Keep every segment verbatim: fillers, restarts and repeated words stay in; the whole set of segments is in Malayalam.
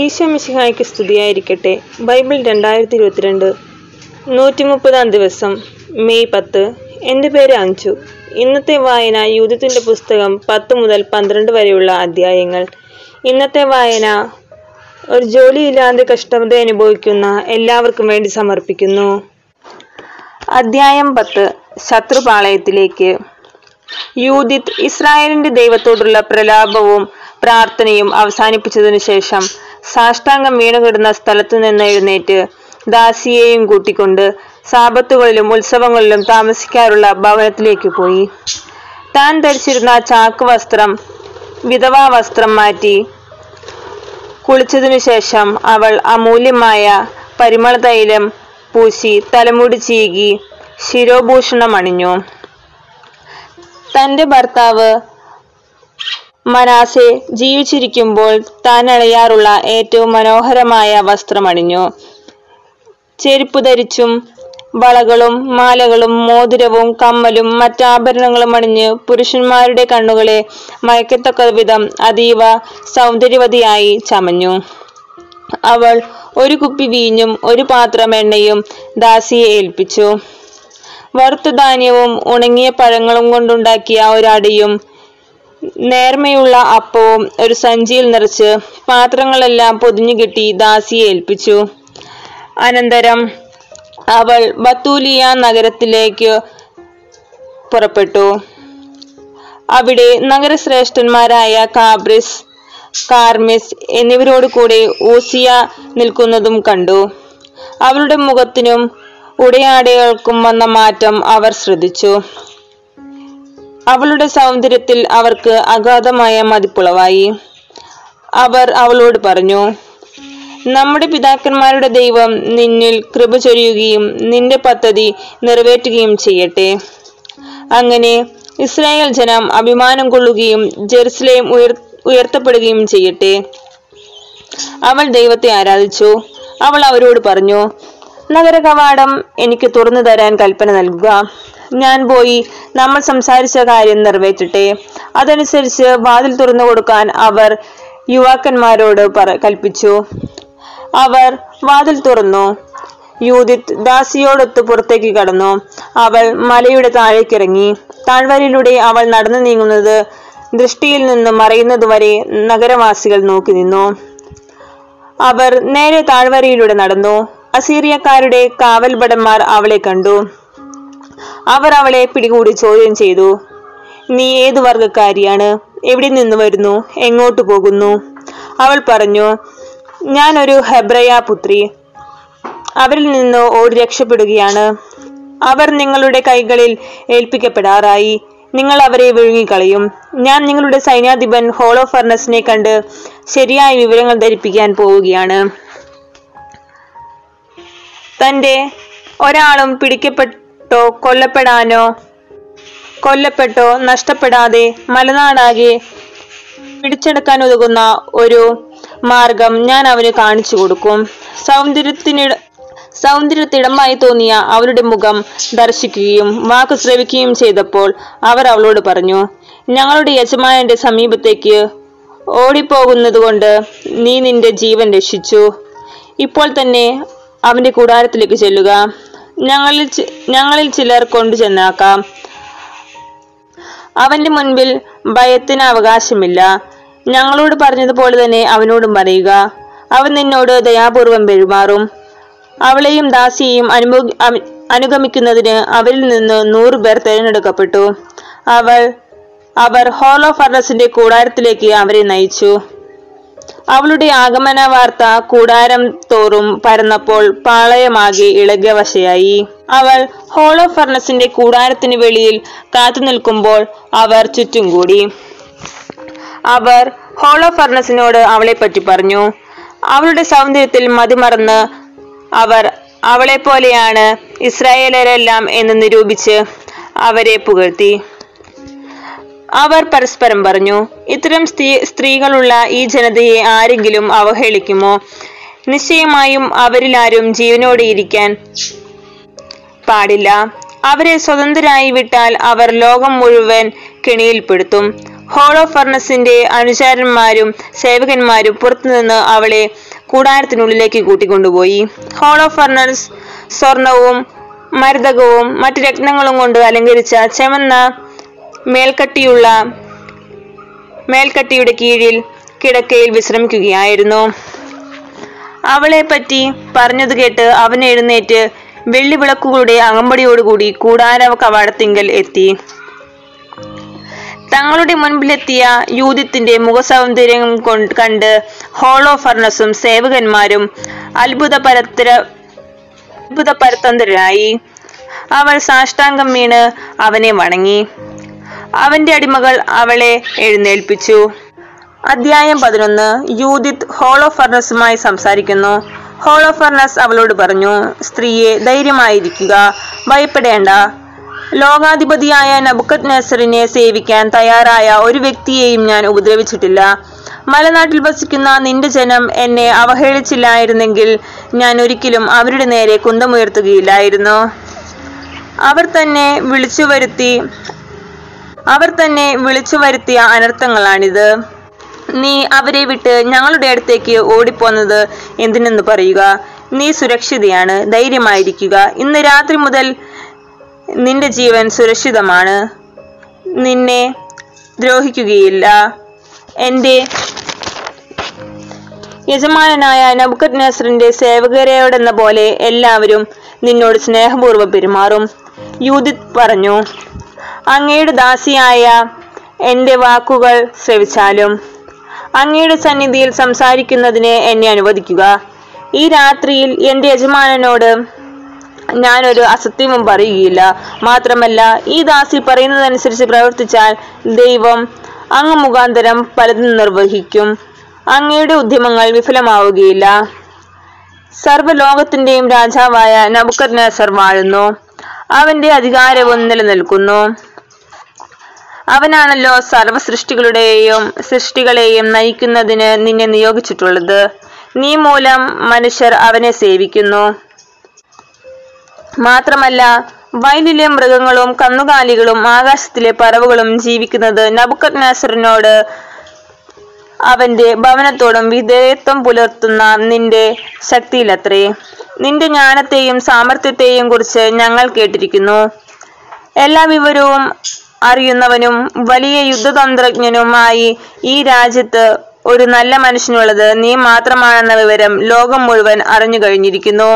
ഈശോ മിശിഹായ്ക്ക് സ്തുതിയായിരിക്കട്ടെ. ബൈബിൾ രണ്ടായിരത്തി ഇരുപത്തിരണ്ട് നൂറ്റി മുപ്പതാം ദിവസം മെയ് പത്ത്. എൻ്റെ പേര് അഞ്ചു. ഇന്നത്തെ വായന യൂദിത്തിൻ്റെ പുസ്തകം പത്ത് മുതൽ പന്ത്രണ്ട് വരെയുള്ള അധ്യായങ്ങൾ. ഇന്നത്തെ വായന ഒരു ജോലിയില്ലാതെ കഷ്ടത അനുഭവിക്കുന്ന എല്ലാവർക്കും വേണ്ടി സമർപ്പിക്കുന്നു. അധ്യായം പത്ത്. ശത്രുപാളയത്തിലേക്ക്. യൂദിത്ത് ഇസ്രായേലിൻ്റെ ദൈവത്തോടുള്ള പ്രലാപവും പ്രാർത്ഥനയും അവസാനിപ്പിച്ചതിനു ശേഷം സാഷ്ടാംഗം വീണുകിടുന്ന സ്ഥലത്തു നിന്ന് എഴുന്നേറ്റ് ദാസിയെയും കൂട്ടിക്കൊണ്ട് സാപത്തുകളിലും ഉത്സവങ്ങളിലും താമസിക്കാറുള്ള ഭവനത്തിലേക്ക് പോയി. താൻ ധരിച്ചിരുന്ന ചാക്ക് വസ്ത്രം വിധവാ വസ്ത്രം മാറ്റി കുളിച്ചതിനു ശേഷം അവൾ അമൂല്യമായ പരിമള തൈലം പൂശി തലമുടി ചീകി ശിരോഭൂഷണം അണിഞ്ഞു. തൻ്റെ ഭർത്താവ് മനാസെ ജീവിച്ചിരിക്കുമ്പോൾ താൻ അണിയാറുള്ള ഏറ്റവും മനോഹരമായ വസ്ത്രമണിഞ്ഞു. ചെരുപ്പ് ധരിച്ചും വളകളും മാലകളും മോതിരവും കമ്മലും മറ്റാഭരണങ്ങളും അണിഞ്ഞ് പുരുഷന്മാരുടെ കണ്ണുകളെ മയക്കത്തക്ക വിധം അതീവ സൗന്ദര്യവതിയായി ചമഞ്ഞു. അവൾ ഒരു കുപ്പി വീഞ്ഞും ഒരു പാത്രം എണ്ണയും ദാസിയെ ഏൽപ്പിച്ചു. വറുത്ത ധാന്യവും ഉണങ്ങിയ പഴങ്ങളും കൊണ്ടുണ്ടാക്കിയ ഒരടിയും നേർമയുള്ള അപ്പവും ഒരു സഞ്ചിയിൽ നിറച്ച് പാത്രങ്ങളെല്ലാം പൊതിഞ്ഞുകെട്ടി ദാസിയെ ഏൽപ്പിച്ചു. അനന്തരം അവൾ ബത്തൂലിയ നഗരത്തിലേക്ക് പുറപ്പെട്ടു. അവിടെ നഗരശ്രേഷ്ഠന്മാരായ കാബ്രിസ്, കാർമിസ് എന്നിവരോട് കൂടെ ഊസിയ നിൽക്കുന്നതും കണ്ടു. അവളുടെ മുഖത്തിനും ഉടയാടകൾക്കും വന്ന മാറ്റം അവർ ശ്രദ്ധിച്ചു. അവളുടെ സൗന്ദര്യത്തിൽ അവർക്ക് അഗാധമായ മതിപ്പുളവായി. അവർ അവളോട് പറഞ്ഞു, നമ്മുടെ പിതാക്കന്മാരുടെ ദൈവം നിന്നിൽ കൃപ ചൊരിയുകയും നിന്റെ പദ്ധതി നിറവേറ്റുകയും ചെയ്യട്ടെ. അങ്ങനെ ഇസ്രായേൽ ജനം അഭിമാനം കൊള്ളുകയും ജെറുസലേം ഉയർ ഉയർത്തപ്പെടുകയും ചെയ്യട്ടെ. അവൾ ദൈവത്തെ ആരാധിച്ചു. അവൾ അവരോട് പറഞ്ഞു, നഗരകവാടം എനിക്ക് തുറന്നു തരാൻ കൽപ്പന നൽകുക. ഞാൻ പോയി നമ്മൾ സംസാരിച്ച കാര്യം നിറവേറ്റട്ടെ. അതനുസരിച്ച് വാതിൽ തുറന്നു കൊടുക്കാൻ അവർ യുവാക്കന്മാരോട് പറ കൽപ്പിച്ചു. അവർ വാതിൽ തുറന്നു. യൂദിത്ത് ദാസിയോടൊത്ത് പുറത്തേക്ക് കടന്നു. അവൾ മലയുടെ താഴേക്കിറങ്ങി. താഴ്വരയിലൂടെ അവൾ നടന്നു നീങ്ങുന്നത് ദൃഷ്ടിയിൽ നിന്നും മറയുന്നതുവരെ നഗരവാസികൾ നോക്കി നിന്നു. അവർ നേരെ താഴ്വരയിലൂടെ നടന്നു. അസീറിയക്കാരുടെ കാവൽഭടന്മാർ അവളെ കണ്ടു. അവർ അവളെ പിടികൂടി ചോദ്യം ചെയ്തു, നീ ഏതു വർഗക്കാരിയാണ്? എവിടെ നിന്ന് വരുന്നു? എങ്ങോട്ട് പോകുന്നു? അവൾ പറഞ്ഞു, ഞാനൊരു ഹെബ്രയ പുത്രി. അവരിൽ നിന്ന് ഓടി രക്ഷപ്പെടുകയാണ്. അവർ നിങ്ങളുടെ കൈകളിൽ ഏൽപ്പിക്കപ്പെടാറായി. നിങ്ങൾ അവരെ വിഴുങ്ങിക്കളയും. ഞാൻ നിങ്ങളുടെ സൈന്യാധിപൻ ഹോളോഫർണസിനെ കണ്ട് ശരിയായ വിവരങ്ങൾ ധരിപ്പിക്കാൻ പോവുകയാണ്. തൻ്റെ ഒരാളും പിടിക്കപ്പെട്ടോ കൊല്ലപ്പെടാനോ കൊല്ലപ്പെട്ടോ നഷ്ടപ്പെടാതെ മലനാടാകെ പിടിച്ചെടുക്കാൻ ഉതകുന്ന ഒരു മാർഗം ഞാൻ അവന് കാണിച്ചു കൊടുക്കും. സൗന്ദര്യത്തിനിട സൗന്ദര്യത്തിടമായി തോന്നിയ അവരുടെ മുഖം ദർശിക്കുകയും വാക്ക് ശ്രവിക്കുകയും ചെയ്തപ്പോൾ അവർ അവളോട് പറഞ്ഞു, ഞങ്ങളുടെ യജമാനന്റെ സമീപത്തേക്ക് ഓടിപ്പോകുന്നത് കൊണ്ട് നീ നിന്റെ ജീവൻ രക്ഷിച്ചു. ഇപ്പോൾ തന്നെ അവൻ്റെ കൂടാരത്തിലേക്ക് ചെല്ലുക. ഞങ്ങളിൽ ഞങ്ങളിൽ ചിലർ കൊണ്ടു ചെന്നാക്കാം. അവൻ്റെ മുൻപിൽ ഭയത്തിന് അവകാശമില്ല. ഞങ്ങളോട് പറഞ്ഞതുപോലെ തന്നെ അവനോടും പറയുക. അവൻ നിന്നോട് ദയാപൂർവം പെരുമാറും. അവളെയും ദാസിയെയും അനുഭവ അനുഗമിക്കുന്നതിന് അവരിൽ നിന്ന് നൂറ് പേർ തിരഞ്ഞെടുക്കപ്പെട്ടു. അവൾ അവർ ഹോളോഫർണസിന്റെ കൂടാരത്തിലേക്ക് അവരെ നയിച്ചു. അവളുടെ ആഗമന വാർത്ത കൂടാരം തോറും പരന്നപ്പോൾ പാളയമാകെ ഇളകവശയായി. അവൾ ഹോളോഫർണസിന്റെ കൂടാരത്തിന് വെളിയിൽ കാത്തു നിൽക്കുമ്പോൾ അവർ ചുറ്റും കൂടി. അവർ ഹോളോഫർണസിനോട് അവളെപ്പറ്റി പറഞ്ഞു. അവളുടെ സൗന്ദര്യത്തിൽ മതിമറന്ന് അവർ അവളെപ്പോലെയാണ് ഇസ്രായേലരെല്ലാം എന്ന് നിരൂപിച്ച് അവരെ പുകഴ്ത്തി. അവർ പരസ്പരം പറഞ്ഞു, ഇത്തരം സ്ത്രീ സ്ത്രീകളുള്ള ഈ ജനതയെ ആരെങ്കിലും അവഹേളിക്കുമോ? നിശ്ചയമായും അവരിലാരും ജീവനോടെ ഇരിക്കാൻ പാടില്ല. അവരെ സ്വതന്ത്രരായി വിട്ടാൽ അവർ ലോകം മുഴുവൻ കെണിയിൽപ്പെടുത്തും. ഹോളോഫർണസിന്റെ അനുചാരന്മാരും സേവകന്മാരും പുറത്തുനിന്ന് അവളെ കൂടാരത്തിനുള്ളിലേക്ക് കൂട്ടിക്കൊണ്ടുപോയി. ഹോളോഫർണസ് സ്വർണവും മരതകവും മറ്റു രത്നങ്ങളും കൊണ്ട് അലങ്കരിച്ച ചെമന്ന മേൽക്കട്ടിയുള്ള മേൽക്കട്ടിയുടെ കീഴിൽ കിടക്കയിൽ വിശ്രമിക്കുകയായിരുന്നു. അവളെ പറ്റി പറഞ്ഞത് കേട്ട് അവൻ എഴുന്നേറ്റ് വെള്ളിവിളക്കുകളുടെ അകമ്പടിയോടുകൂടി കൂടാര കവാടത്തിങ്കൽ എത്തി. തങ്ങളുടെ മുൻപിലെത്തിയ യൂദിത്തിന്റെ മുഖസൗന്ദര്യം കണ്ട് ഹോളോഫർണസും സേവകന്മാരും അത്ഭുതപരത്തര അത്ഭുതപരതന്ത്രരായി. അവൾ സാഷ്ടാംഗം വീണ് അവനെ വണങ്ങി. അവന്റെ അടിമകൾ അവളെ എഴുന്നേൽപ്പിച്ചു. അധ്യായം പതിനൊന്ന്. യൂദിത്ത് ഹോളോഫർണസുമായി സംസാരിക്കുന്നു. ഹോളോഫർണസ് അവളോട് പറഞ്ഞു, സ്ത്രീയെ, ധൈര്യമായിരിക്കുക, ഭയപ്പെടേണ്ട. ലോകാധിപതിയായ നബൂഖദ്നേസറിനെ സേവിക്കാൻ തയ്യാറായ ഒരു വ്യക്തിയെയും ഞാൻ ഉപദ്രവിച്ചിട്ടില്ല. മലനാട്ടിൽ വസിക്കുന്ന നിന്റെ ജനം എന്നെ അവഹേളിച്ചില്ലായിരുന്നെങ്കിൽ ഞാൻ ഒരിക്കലും അവരുടെ നേരെ കുന്തമുയർത്തുകയില്ലായിരുന്നു. അവർ തന്നെ വിളിച്ചു വരുത്തി അവർ തന്നെ വിളിച്ചു വരുത്തിയ അനർത്ഥങ്ങളാണിത്. നീ അവരെ വിട്ട് ഞങ്ങളുടെ അടുത്തേക്ക് ഓടിപ്പോന്നത് എന്തിനെന്ന് പറയുക. നീ സുരക്ഷിതയാണ്, ധൈര്യമായിരിക്കുക. ഇന്ന് രാത്രി മുതൽ നിന്റെ ജീവൻ സുരക്ഷിതമാണ്. നിന്നെ ദ്രോഹിക്കുകയില്ല. എൻ്റെ യജമാനനായ നബൂഖദ്നേസറിന്റെ സേവകരോടെന്ന പോലെ എല്ലാവരും നിന്നോട് സ്നേഹപൂർവ്വം പെരുമാറും. യൂദിത്ത് പറഞ്ഞു, അങ്ങയുടെ ദാസിയായ എൻ്റെ വാക്കുകൾ ശ്രവിച്ചാലും അങ്ങയുടെ സന്നിധിയിൽ സംസാരിക്കുന്നതിന് എന്നെ അനുവദിക്കുക. ഈ രാത്രിയിൽ എൻ്റെ യജമാനനോട് ഞാനൊരു അസത്യവും പറയുകയില്ല. മാത്രമല്ല, ഈ ദാസി പറയുന്നതനുസരിച്ച് പ്രവർത്തിച്ചാൽ ദൈവം അങ്ങ് മുഖാന്തരം പലതും നിർവഹിക്കും. അങ്ങയുടെ ഉദ്യമങ്ങൾ വിഫലമാവുകയില്ല. സർവ്വലോകത്തിൻ്റെയും രാജാവായ നബൂഖദ്നേസർ വാഴുന്നു. അവൻ്റെ അധികാരവും നിലനിൽക്കുന്നു. അവനാണല്ലോ സർവ്വസൃഷ്ടികളുടെയും സൃഷ്ടികളെയും നയിക്കുന്നതിന് നിന്നെ നിയോഗിച്ചിട്ടുള്ളത്. നീ മൂലം മനുഷ്യർ അവനെ സേവിക്കുന്നു. മാത്രമല്ല, വയലിലെ മൃഗങ്ങളും കന്നുകാലികളും ആകാശത്തിലെ പറവുകളും ജീവിക്കുന്നത് നബൂഖദ്നേസറിനോട് അവന്റെ ഭവനത്തോടും വിധേയത്വം പുലർത്തുന്ന നിന്റെ ശക്തിയിലത്രേ. നിന്റെ ജ്ഞാനത്തെയും സാമർത്ഥ്യത്തെയും കുറിച്ച് ഞങ്ങൾ കേട്ടിരിക്കുന്നു. എല്ലാ വിവരവും അറിയുന്നവനും വലിയ യുദ്ധതന്ത്രജ്ഞനുമായി ഈ രാജ്യത്ത് ഒരു നല്ല മനുഷ്യനുള്ളത് നീ മാത്രമാണെന്ന വിവരം ലോകം മുഴുവൻ അറിഞ്ഞു കഴിഞ്ഞിരിക്കുന്നു.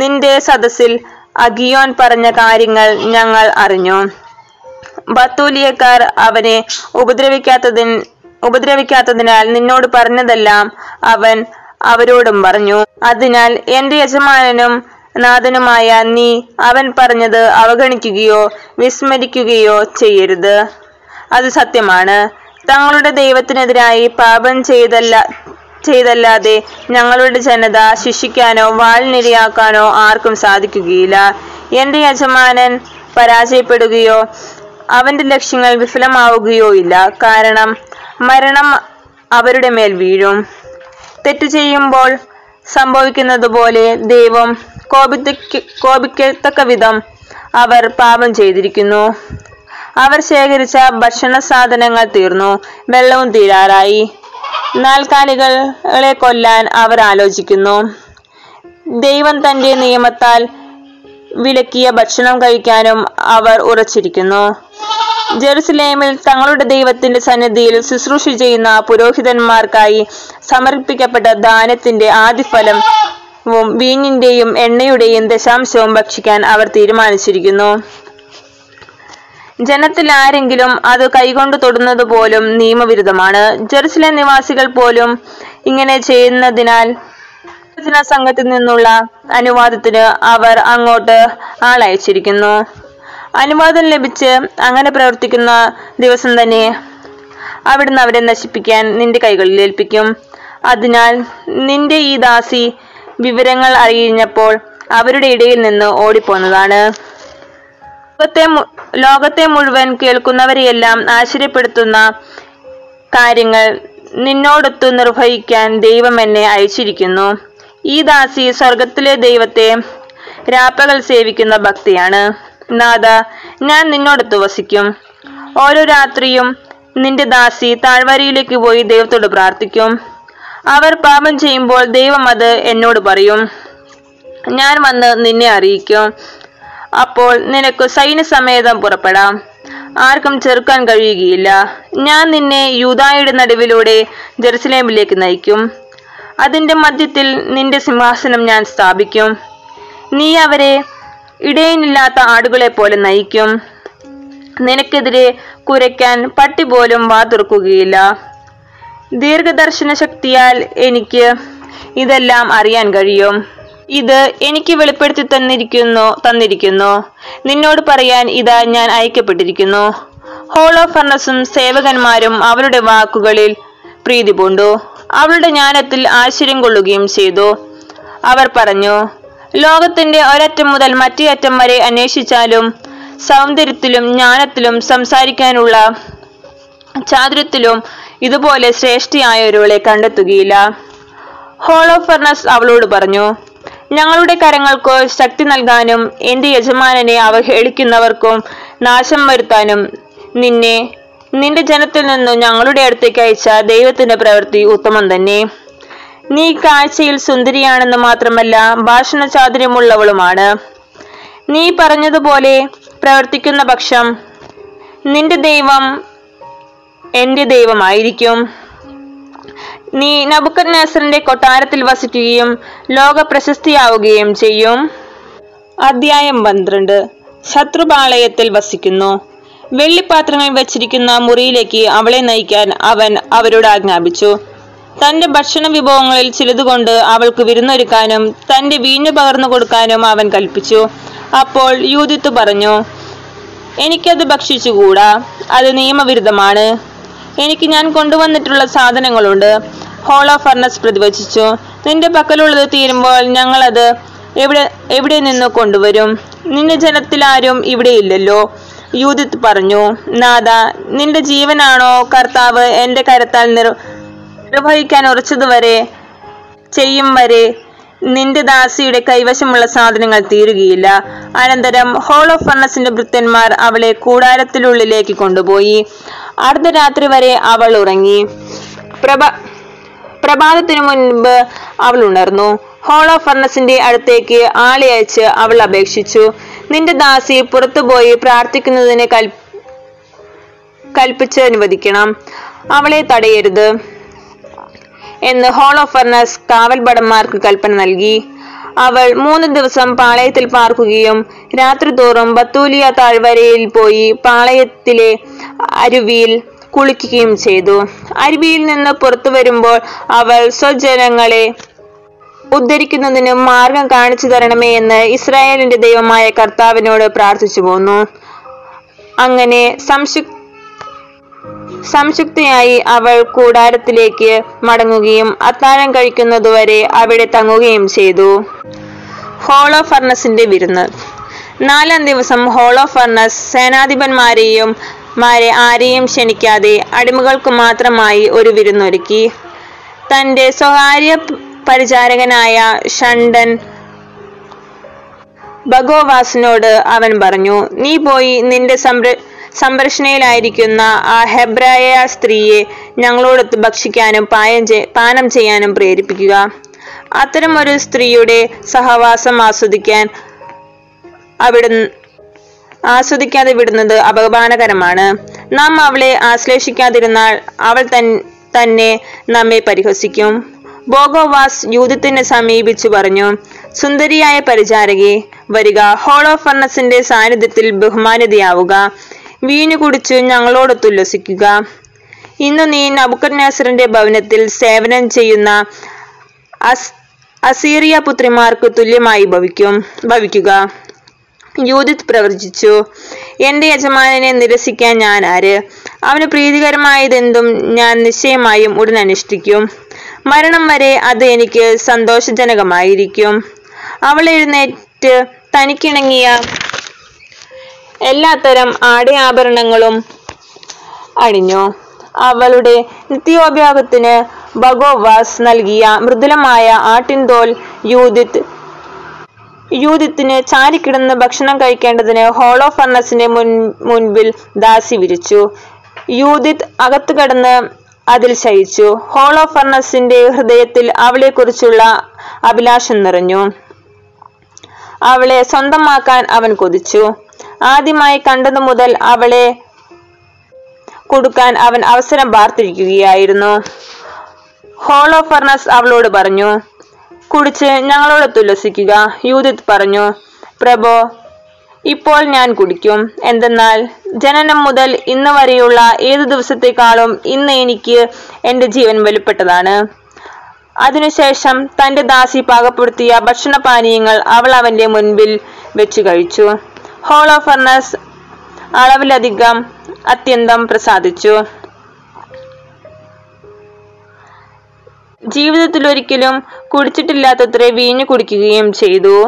നിന്റെ സദസ്സിൽ അഗിയോൻ പറഞ്ഞ കാര്യങ്ങൾ ഞങ്ങൾ അറിഞ്ഞു. ബത്തൂലിയക്കാർ അവനെ ഉപദ്രവിക്കാത്തതിന് ഉപദ്രവിക്കാത്തതിനാൽ നിന്നോട് പറഞ്ഞതെല്ലാം അവൻ അവരോടും പറഞ്ഞു. അതിനാൽ എൻ്റെ യജമാനനും നാഥനുമായ നീ അവൻ പറഞ്ഞത് അവഗണിക്കുകയോ വിസ്മരിക്കുകയോ ചെയ്യരുത്. അത് സത്യമാണ്. തങ്ങളുടെ ദൈവത്തിനെതിരായി പാപം ചെയ്തല്ല ചെയ്തല്ലാതെ ഞങ്ങളുടെ ജനത ശിക്ഷിക്കാനോ വാളിനിരയാക്കാനോ ആർക്കും സാധിക്കുകയില്ല. എൻ്റെ യജമാനൻ പരാജയപ്പെടുകയോ അവൻ്റെ ലക്ഷ്യങ്ങൾ വിഫലമാവുകയോ ഇല്ല. കാരണം മരണം അവരുടെ മേൽ വീഴും. തെറ്റ് ചെയ്യുമ്പോൾ സംഭവിക്കുന്നത് പോലെ ദൈവം കോപിക്ക കോപിക്കത്തക്ക വിധം അവർ പാപം ചെയ്തിരിക്കുന്നു. അവർ ശേഖരിച്ച ഭക്ഷണ സാധനങ്ങൾ തീർന്നു, വെള്ളവും തീരാറായി. നാൽക്കാലികളെ കൊല്ലാൻ അവർ ആലോചിക്കുന്നു. ദൈവം തൻ്റെ നിയമത്താൽ വിലക്കിയ ഭക്ഷണം കഴിക്കാനും അവർ ഉറച്ചിരിക്കുന്നു. ജെറുസലേമിൽ തങ്ങളുടെ ദൈവത്തിന്റെ സന്നിധിയിൽ ശുശ്രൂഷ ചെയ്യുന്ന പുരോഹിതന്മാർക്കായി സമർപ്പിക്കപ്പെട്ട ദാനത്തിന്റെ ആദ്യഫലം വീഞ്ഞിന്റെയും എണ്ണയുടെയും ദശാംശവും ഭക്ഷിക്കാൻ അവർ തീരുമാനിച്ചിരിക്കുന്നു. ജനത്തിൽ ആരെങ്കിലും അത് കൈകൊണ്ട് തൊടുന്നത് പോലും നിയമവിരുദ്ധമാണ്. ജെറുസലേം നിവാസികൾ പോലും ഇങ്ങനെ ചെയ്യുന്നതിനാൽ സംഘത്തിൽ നിന്നുള്ള അനുവാദത്തിന് അവർ അങ്ങോട്ട് ആളയച്ചിരിക്കുന്നു. അനുവാദം ലഭിച്ച് അങ്ങനെ പ്രവർത്തിക്കുന്ന ദിവസം തന്നെ അവിടുന്ന് അവരെ നശിപ്പിക്കാൻ നിന്റെ കൈകളിൽ ഏൽപ്പിക്കും. അതിനാൽ നിന്റെ ഈ ദാസി വിവരങ്ങൾ അറിഞ്ഞപ്പോൾ അവരുടെ ഇടയിൽ നിന്ന് ഓടിപ്പോന്നതാണ്. ലോകത്തെ ലോകത്തെ മുഴുവൻ കേൾക്കുന്നവരെയെല്ലാം ആശ്ചര്യപ്പെടുത്തുന്ന കാര്യങ്ങൾ നിന്നോടൊത്ത് നിർവഹിക്കാൻ ദൈവം എന്നെ അയച്ചിരിക്കുന്നു. ഈ ദാസി സ്വർഗത്തിലെ ദൈവത്തെ രാപ്പകൽ സേവിക്കുന്ന ഭക്തിയാണ്. നാഥ, ഞാൻ നിന്നോടൊത്ത് വസിക്കും. ഓരോ രാത്രിയും നിന്റെ ദാസി താഴ്വരയിലേക്ക് പോയി ദൈവത്തോട് പ്രാർത്ഥിക്കും. അവർ പാപം ചെയ്യുമ്പോൾ ദൈവം അത് എന്നോട് പറയും. ഞാൻ വന്ന് നിന്നെ അറിയിക്കും. അപ്പോൾ നിനക്ക് സൈന്യസമേതം പുറപ്പെടാം. ആർക്കും ചെറുക്കാൻ കഴിയുകയില്ല. ഞാൻ നിന്നെ യൂദായുടെ നടുവിലൂടെ ജെറുസലേമിലേക്ക് നയിക്കും. അതിൻ്റെ മധ്യത്തിൽ നിന്റെ സിംഹാസനം ഞാൻ സ്ഥാപിക്കും. നീ അവരെ ഇടയനില്ലാത്ത ആടുകളെ പോലെ നയിക്കും. നിനക്കെതിരെ കുരയ്ക്കാൻ പട്ടി പോലും വാതുറക്കുകയില്ല. ദീർഘദർശന ശക്തിയാൽ എനിക്ക് ഇതെല്ലാം അറിയാൻ കഴിയും. ഇത് എനിക്ക് വെളിപ്പെടുത്തി തന്നിരിക്കുന്നു തന്നിരിക്കുന്നു നിന്നോട് പറയാൻ ഇതാ ഞാൻ അയക്കപ്പെട്ടിരിക്കുന്നു. ഹോളോഫർണസും സേവകന്മാരും അവരുടെ വാക്കുകളിൽ പ്രീതി പൂണ്ടു, അവളുടെ ജ്ഞാനത്തിൽ ആശ്ചര്യം കൊള്ളുകയും ചെയ്തു. അവർ പറഞ്ഞു, ലോകത്തിന്റെ ഒരറ്റം മുതൽ മറ്റേ അറ്റം വരെ അന്വേഷിച്ചാലും സൗന്ദര്യത്തിലും ജ്ഞാനത്തിലും സംസാരിക്കാനുള്ള ചാതുര്യത്തിലും ഇതുപോലെ ശ്രേഷ്ഠയായ ഒരുവളെ കണ്ടെത്തുകയില്ല. ഹോളോഫർണസ് അവളോട് പറഞ്ഞു, ഞങ്ങളുടെ കരങ്ങൾക്ക് ശക്തി നൽകാനും എൻ്റെ യജമാനനെ അവഹേളിക്കുന്നവർക്കും നാശം വരുത്താനും നിന്നെ നിന്റെ ജനത്തിൽ നിന്നും ഞങ്ങളുടെ അടുത്തേക്ക് അയച്ച ദൈവത്തിൻ്റെ പ്രവൃത്തി ഉത്തമം തന്നെ. നീ കാഴ്ചയിൽ സുന്ദരിയാണെന്ന് മാത്രമല്ല ഭാഷണ ചാതുര്യമുള്ളവളുമാണ്. നീ പറഞ്ഞതുപോലെ പ്രവർത്തിക്കുന്ന പക്ഷം നിന്റെ ദൈവം എൻ്റെ ദൈവമായിരിക്കും. നീ നബൂഖദ്നേസറിന്റെ കൊട്ടാരത്തിൽ വസിക്കുകയും ലോക പ്രശസ്തിയാവുകയും ചെയ്യും. അധ്യായം പന്ത്രണ്ട്. ശത്രുപാളയത്തിൽ വസിക്കുന്നു. വെള്ളിപ്പാത്രങ്ങൾ വച്ചിരിക്കുന്ന മുറിയിലേക്ക് അവളെ നയിക്കാൻ അവൻ അവരോട് ആജ്ഞാപിച്ചു. തന്റെ ഭക്ഷണ വിഭവങ്ങളിൽ ചിലതുകൊണ്ട് അവൾക്ക് വിരുന്നൊരുക്കാനും തന്റെ വീഞ്ഞു പകർന്നു കൊടുക്കാനും അവൻ കൽപ്പിച്ചു. അപ്പോൾ യൂദിത്ത് പറഞ്ഞു, എനിക്കത് ഭക്ഷിച്ചുകൂടാ, അത് നിയമവിരുദ്ധമാണ്. എനിക്ക് ഞാൻ കൊണ്ടുവന്നിട്ടുള്ള സാധനങ്ങളുണ്ട്. ഹോളോഫർണസ് പ്രതിവചിച്ചു, നിന്റെ പക്കലുള്ളത് തീരുമ്പോൾ ഞങ്ങളത് എവിടെ എവിടെ നിന്ന് കൊണ്ടുവരും? നിന്റെ ജനത്തിലാരും ഇവിടെ ഇല്ലല്ലോ. യൂദിത്ത് പറഞ്ഞു, നാഥ, നിന്റെ ജീവനാണോ കർത്താവ് എൻ്റെ കരത്താൽ നിർ നിർവഹിക്കാൻ ഉറച്ചതുവരെ ചെയ്യും വരെ നിന്റെ ദാസിയുടെ കൈവശമുള്ള സാധനങ്ങൾ തീരുകയില്ല. അനന്തരം ഹോളോഫർണസിന്റെ ഭൃത്യന്മാർ അവളെ കൂടാരത്തിനുള്ളിലേക്ക് കൊണ്ടുപോയി. അർദ്ധരാത്രി വരെ അവൾ ഉറങ്ങി. പ്രഭ പ്രഭാതത്തിനു മുൻപ് അവൾ ഉണർന്നു. ഹോളോഫർണസിന്റെ അടുത്തേക്ക് ആളെ അയച്ച് അവൾ അപേക്ഷിച്ചു, നിന്റെ ദാസി പുറത്തുപോയി പ്രാർത്ഥിക്കുന്നതിനെ കൽ കൽപ്പിച്ച് അനുവദിക്കണം, അവളെ തടയരുത് എന്ന് ഹോളോഫർണസ് കാവൽഭടന്മാർക്ക് കൽപ്പന നൽകി. അവൾ മൂന്ന് ദിവസം പാളയത്തിൽ പാർക്കുകയും രാത്രി തോറും ബത്തൂലിയ താഴ്വരയിൽ പോയി പാളയത്തിലെ അരുവിയിൽ കുളിക്കുകയും ചെയ്തു. അരുവിയിൽ നിന്ന് പുറത്തു വരുമ്പോൾ അവൾ സ്വജനങ്ങളെ ഉദ്ധരിക്കുന്നതിന് മാർഗം കാണിച്ചു തരണമേ എന്ന് ഇസ്രായേലിന്റെ ദൈവമായ കർത്താവിനോട് പ്രാർത്ഥിച്ചു പോന്നു. അങ്ങനെ സംശുക് സംശുക്തയായി അവൾ കൂടാരത്തിലേക്ക് മടങ്ങുകയും അത്താഴം കഴിക്കുന്നതുവരെ അവിടെ തങ്ങുകയും ചെയ്തു. ഹോളോഫർണസിന്റെ വിരുന്ന്. നാലാം ദിവസം ഹോളോഫർണസ് സേനാധിപന്മാരെയും മാരെ ആരെയും ക്ഷണിക്കാതെ അടിമകൾക്ക് മാത്രമായി ഒരു വിരുന്നൊരുക്കി. തന്റെ സ്വകാര്യ പരിചാരകനായ ഷണ്ടൻ ബഗോവാസിനോട് അവൻ പറഞ്ഞു, നീ പോയി നിന്റെ സംര സംരക്ഷണയിലായിരിക്കുന്ന ആ ഹെബ്രായ സ്ത്രീയെ ഞങ്ങളോടൊത്ത് ഭക്ഷിക്കാനും പായം പാനം ചെയ്യാനും പ്രേരിപ്പിക്കുക. അത്തരം ഒരു സ്ത്രീയുടെ സഹവാസം ആസ്വദിക്കാൻ അവിടുന്ന് ആസ്വദിക്കാതെ വിടുന്നത് അപമാനകരമാണ്. നാം അവളെ ആശ്ലേഷിക്കാതിരുന്നാൽ അവൾ തൻ തന്നെ നമ്മെ പരിഹസിക്കും. ബോഗോവാസ് യൂദത്തിനെ സമീപിച്ചു പറഞ്ഞു, സുന്ദരിയായ പരിചാരകെ, വരിക, ഹോളോഫർണസിന്റെ സാന്നിധ്യത്തിൽ ബഹുമാനിതയാവുക, വീണു കുടിച്ചു ഞങ്ങളോടൊത്തുല്ലസിക്കുക. ഇന്ന് നീ നബൂഖദ്നേസറിന്റെ ഭവനത്തിൽ സേവനം ചെയ്യുന്ന അസ് അസീറിയ പുത്രിമാർക്ക് തുല്യമായി ഭവിക്കും ഭവിക്കുക യൂദിത്ത് പ്രവർത്തിച്ചു, എൻ്റെ യജമാനനെ നിരസിക്കാൻ ഞാൻ ആര്? അവന് പ്രീതികരമായതെന്തും ഞാൻ നിശ്ചയമായും ഉടൻ അനുഷ്ഠിക്കും. മരണം വരെ അത് എനിക്ക് സന്തോഷജനകമായിരിക്കും. അവൾ എഴുന്നേറ്റ് തനിക്കിണങ്ങിയ എല്ലാത്തരം ആടയാഭരണങ്ങളും അണിഞ്ഞു. അവളുടെ നിത്യോപയോഗത്തിന് ബഗോവാസ് നൽകിയ മൃദുലമായ ആട്ടിൻതോൽ യൂദിത്ത് യൂദിത്തിന് ചാരിക്കിടന്ന് ഭക്ഷണം കഴിക്കേണ്ടതിന് ഹോളോ ഫർണസിന്റെ മുൻ മുൻപിൽ ദാസി വിരിച്ചു. യൂദിത്ത് അകത്തു കടന്ന് അതിൽ ശയിച്ചു. ഹോളോ ഫർണസിന്റെ ഹൃദയത്തിൽ അവളെക്കുറിച്ചുള്ള അഭിലാഷം നിറഞ്ഞു. അവളെ സ്വന്തമാക്കാൻ അവൻ കൊതിച്ചു. ആദ്യമായി കണ്ടതു മുതൽ അവളെ കൊടുക്കാൻ അവൻ അവസരം പാർത്തിരിക്കുകയായിരുന്നു. ഹോളോ ഫർണസ് അവളോട് പറഞ്ഞു, കുടിച്ച് ഞങ്ങളോട് തുലസിക്കുക. യൂദിത്ത് പറഞ്ഞു, പ്രഭോ, ഇപ്പോൾ ഞാൻ കുടിക്കും. എന്തെന്നാൽ ജനനം മുതൽ ഇന്ന് വരെയുള്ള ഏത് ദിവസത്തെക്കാളും ഇന്ന് എനിക്ക് എൻ്റെ ജീവൻ വിലപ്പെട്ടതാണ്. അതിനുശേഷം തൻ്റെ ദാസി പാകപ്പെടുത്തിയ ഭക്ഷണപാനീയങ്ങൾ അവൾ അവൻ്റെ മുൻപിൽ വെച്ച് കഴിച്ചു. ഹോളോ ഫർണസ് അളവിലധികം അത്യന്തം പ്രസാദിച്ചു. ജീവിതത്തിലൊരിക്കലും കുടിച്ചിട്ടില്ലാത്തത്രേ വീഞ്ഞു കുടിക്കുകയും ചെയ്തു.